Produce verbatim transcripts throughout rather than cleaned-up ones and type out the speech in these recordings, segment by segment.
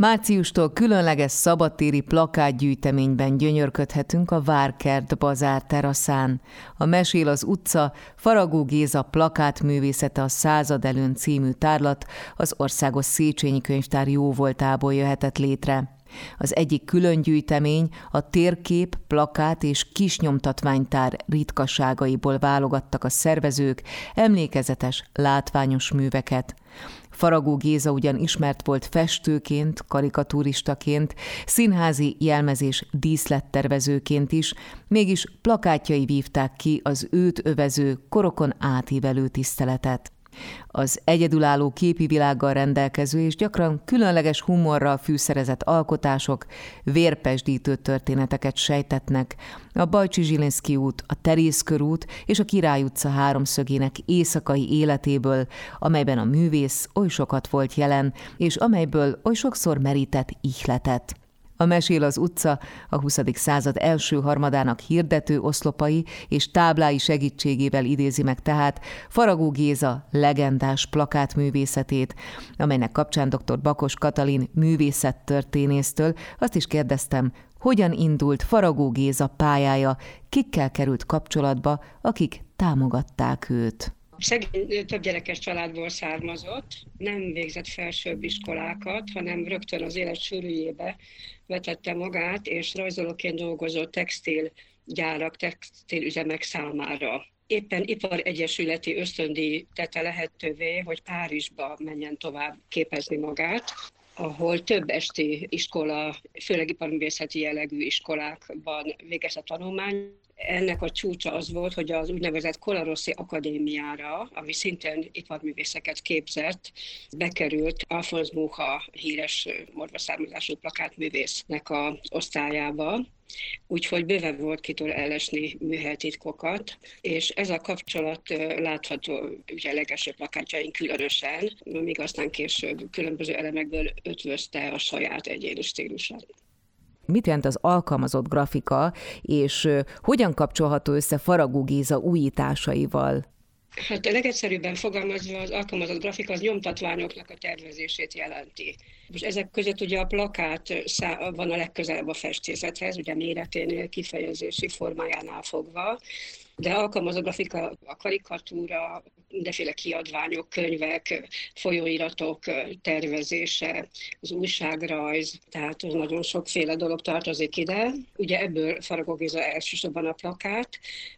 Márciustól különleges szabadtéri plakátgyűjteményben gyönyörködhetünk a Várkert Bazár teraszán. A Mesél az utca, Faragó Géza plakátművészete a század előn című tárlat az Országos Széchenyi Könyvtár jóvoltából jöhetett létre. Az egyik külön gyűjtemény a térkép, plakát és kisnyomtatványtár ritkaságaiból válogattak a szervezők emlékezetes, látványos műveket. Faragó Géza ugyan ismert volt festőként, karikatúristaként, színházi jelmezés díszlettervezőként is, mégis plakátjai vívták ki az őt övező, korokon átívelő tiszteletet. Az egyedülálló képi világgal rendelkező és gyakran különleges humorral fűszerezett alkotások vérpesdítő történeteket sejtetnek. A Bajcsi-Zsilinszki út, a Teréz körút és a Király utca háromszögének éjszakai életéből, amelyben a művész oly sokat volt jelen, és amelyből oly sokszor merített ihletet. A Mesél az utca a huszadik század első harmadának hirdető oszlopai és táblái segítségével idézi meg tehát Faragó Géza legendás plakátművészetét, amelynek kapcsán dr. Bakos Katalin művészettörténésztől azt is kérdeztem, hogyan indult Faragó Géza pályája, kikkel került kapcsolatba, akik támogatták őt. Szegény több gyerekes családból származott, nem végzett felsőbb iskolákat, hanem rögtön az élet sűrűjébe vetette magát, és rajzolóként dolgozott textilgyárak, textilüzemek számára. Éppen iparegyesületi ösztöndíj tette lehetővé, hogy Párizsba menjen tovább képezni magát, ahol több esti iskola, főleg iparművészeti jellegű iskolákban végezte tanulmányt. Ennek a csúcsa az volt, hogy az úgynevezett Kolaroszi Akadémiára, ami szintén iparművészeket képzett, bekerült Alfons Mucha híres származású plakátművésznek az osztályába, úgyhogy bőven volt kitől ellesni műhelytitkokat, és ez a kapcsolat látható ugye legelső plakátjaink különösen, míg aztán később különböző elemekből ötvözte a saját egyéni stílusát. Mit jelent az alkalmazott grafika, és hogyan kapcsolható össze Faragó Géza újításaival? Hát legegyszerűbben fogalmazva az alkalmazott grafika az nyomtatványoknak a tervezését jelenti. Most ezek között ugye a plakát van a legközelebb a festészethez, ugye méreténél, kifejezési formájánál fogva, de alkalmazott grafika, a karikatúra, mindenféle kiadványok, könyvek, folyóiratok tervezése, az újságrajz, tehát nagyon sokféle dolog tartozik ide. Ugye ebből Faragó Géza elsősorban a plakát,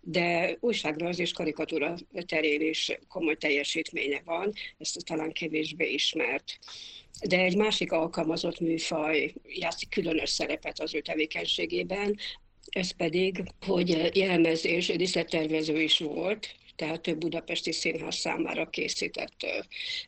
de újságrajz és karikatúra terén is komoly teljesítménye van, ezt talán kevésbé ismert. De egy másik alkalmazott műfaj játszik különös szerepet az ő tevékenységében, ez pedig, hogy jelmezés díszlettervező is volt, tehát több budapesti színház számára készített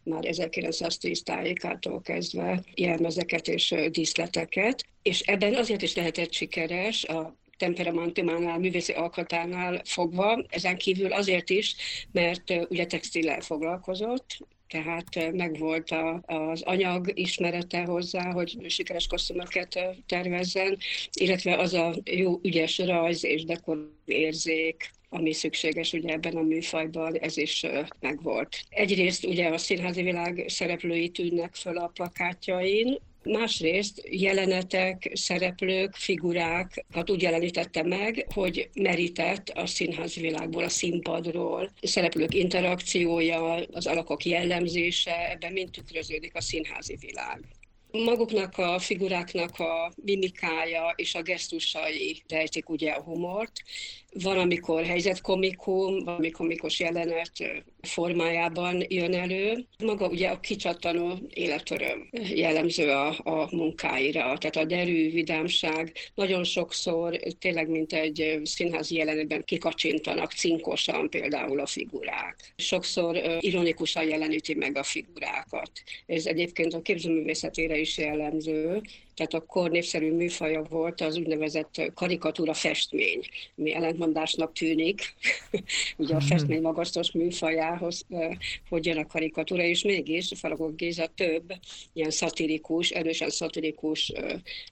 már ezerkilencszáztíz tájékától kezdve jelmezeket és díszleteket, és ebben azért is lehetett sikeres a temperamentumánál, művészi alkatánál fogva, ezen kívül azért is, mert ugye textillel foglalkozott, tehát megvolt a, az anyag ismerete hozzá, hogy sikeres kosztümöket tervezzen, illetve az a jó ügyes rajz és dekorérzék, ami szükséges ugye ebben a műfajban, ez is megvolt. Egyrészt ugye a színházi világ szereplői tűnnek föl a plakátjain, másrészt jelenetek, szereplők, figurák, hát úgy jelenítette meg, hogy merített a színházi világból, a színpadról, a szereplők interakciója, az alakok jellemzése, ebben mind tükröződik a színházi világ. Maguknak a figuráknak a mimikája és a gesztusai rejtik ugye a humort. Van, amikor helyzetkomikum, valami komikus jelenet formájában jön elő. Maga ugye a kicsattanó életöröm jellemző a, a munkáira, tehát a derű, vidámság. Nagyon sokszor tényleg, mint egy színházi jelenetben kikacsintanak cinkosan például a figurák. Sokszor ironikusan jeleníti meg a figurákat. Ez egyébként a képzőművészetére is jellemző. Tehát akkor népszerű műfaja volt az úgynevezett karikatúra festmény, ami ellentmondásnak tűnik, ugye a festmény magasztos műfajához, hogy jön a karikatúra, és mégis Faragó Géza több ilyen szatirikus, erősen szatirikus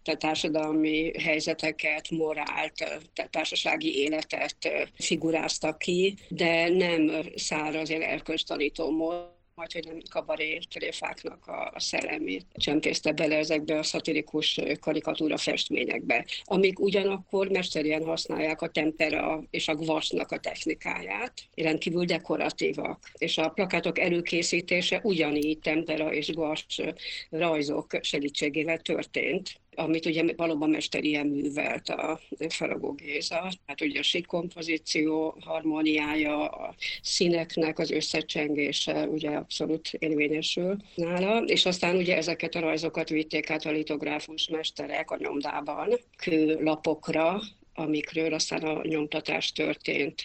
tehát társadalmi helyzeteket, morált, tehát társasági életet figurázta ki, de nem száraz, ilyen erkölcstanító módon. majd hogy nem kabaré tréfáknak a, a szellemét csempészte bele ezekbe a szatirikus karikatúra festményekbe, amik ugyanakkor mesterien használják a tempera és a gvasznak a technikáját, rendkívül dekoratívak. És a plakátok előkészítése ugyanígy tempera és gvasz rajzok segítségével történt, amit ugye valóban mesterien művelt a Faragó Géza. Hát ugye a sík kompozíció harmóniája, a színeknek az összecsengése ugye abszolút érvényesül nála, és aztán ugye ezeket a rajzokat vitték át a litográfus mesterek a nyomdában, kőlapokra, amikről aztán a nyomtatás történt.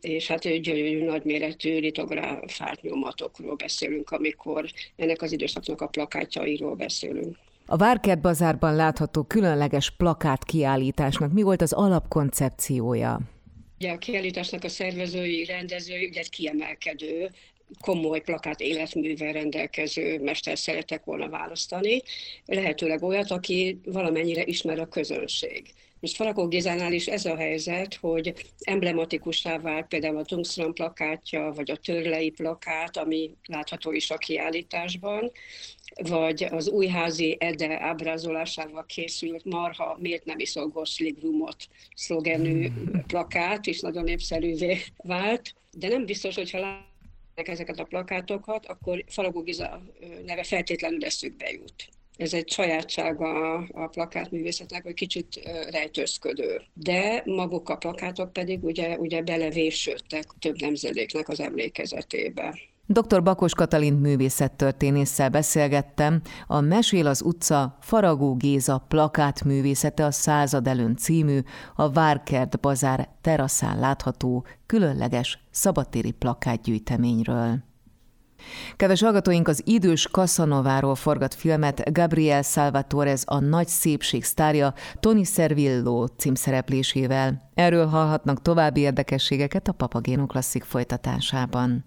És hát gyönyörű nagyméretű litográfált nyomatokról beszélünk, amikor ennek az időszaknak a plakátjairól beszélünk. A Várkert Bazárban látható különleges plakátkiállításnak mi volt az alapkoncepciója? Ugye a kiállításnak a szervezői, rendezői ugye kiemelkedő, komoly plakát életművel rendelkező mester szerettek volna választani, lehetőleg olyat, aki valamennyire ismer a közönség. Most Faragó Gézánál is ez a helyzet, hogy emblematikussá vált például a Tungsram plakátja, vagy a Törlei plakát, ami látható is a kiállításban, vagy az Újházi Ede ábrázolásával készült Marha, miért nem iszol goszligrumot szlogenű plakát is nagyon népszerűvé vált, de nem biztos, hogyha látják ezeket a plakátokat, akkor Faragó Géza neve feltétlenül eszükbe jut. Ez egy sajátsága a plakátművészetnek, hogy kicsit rejtőzködő. De maguk a plakátok pedig ugye, ugye belevésődtek több nemzedéknek az emlékezetébe. doktor Bakos Katalin művészettörténésszel beszélgettem. A Mesél az utca, Faragó Géza plakátművészete a század előn című, a Várkert Bazár teraszán látható különleges szabadtéri plakátgyűjteményről. Kedves hallgatóink, az idős Casanova-ról forgat filmet Gabriel Salvatores, a nagy szépség sztárja, Tony Servillo címszereplésével. Erről hallhatnak további érdekességeket a Papageno Klasszik folytatásában.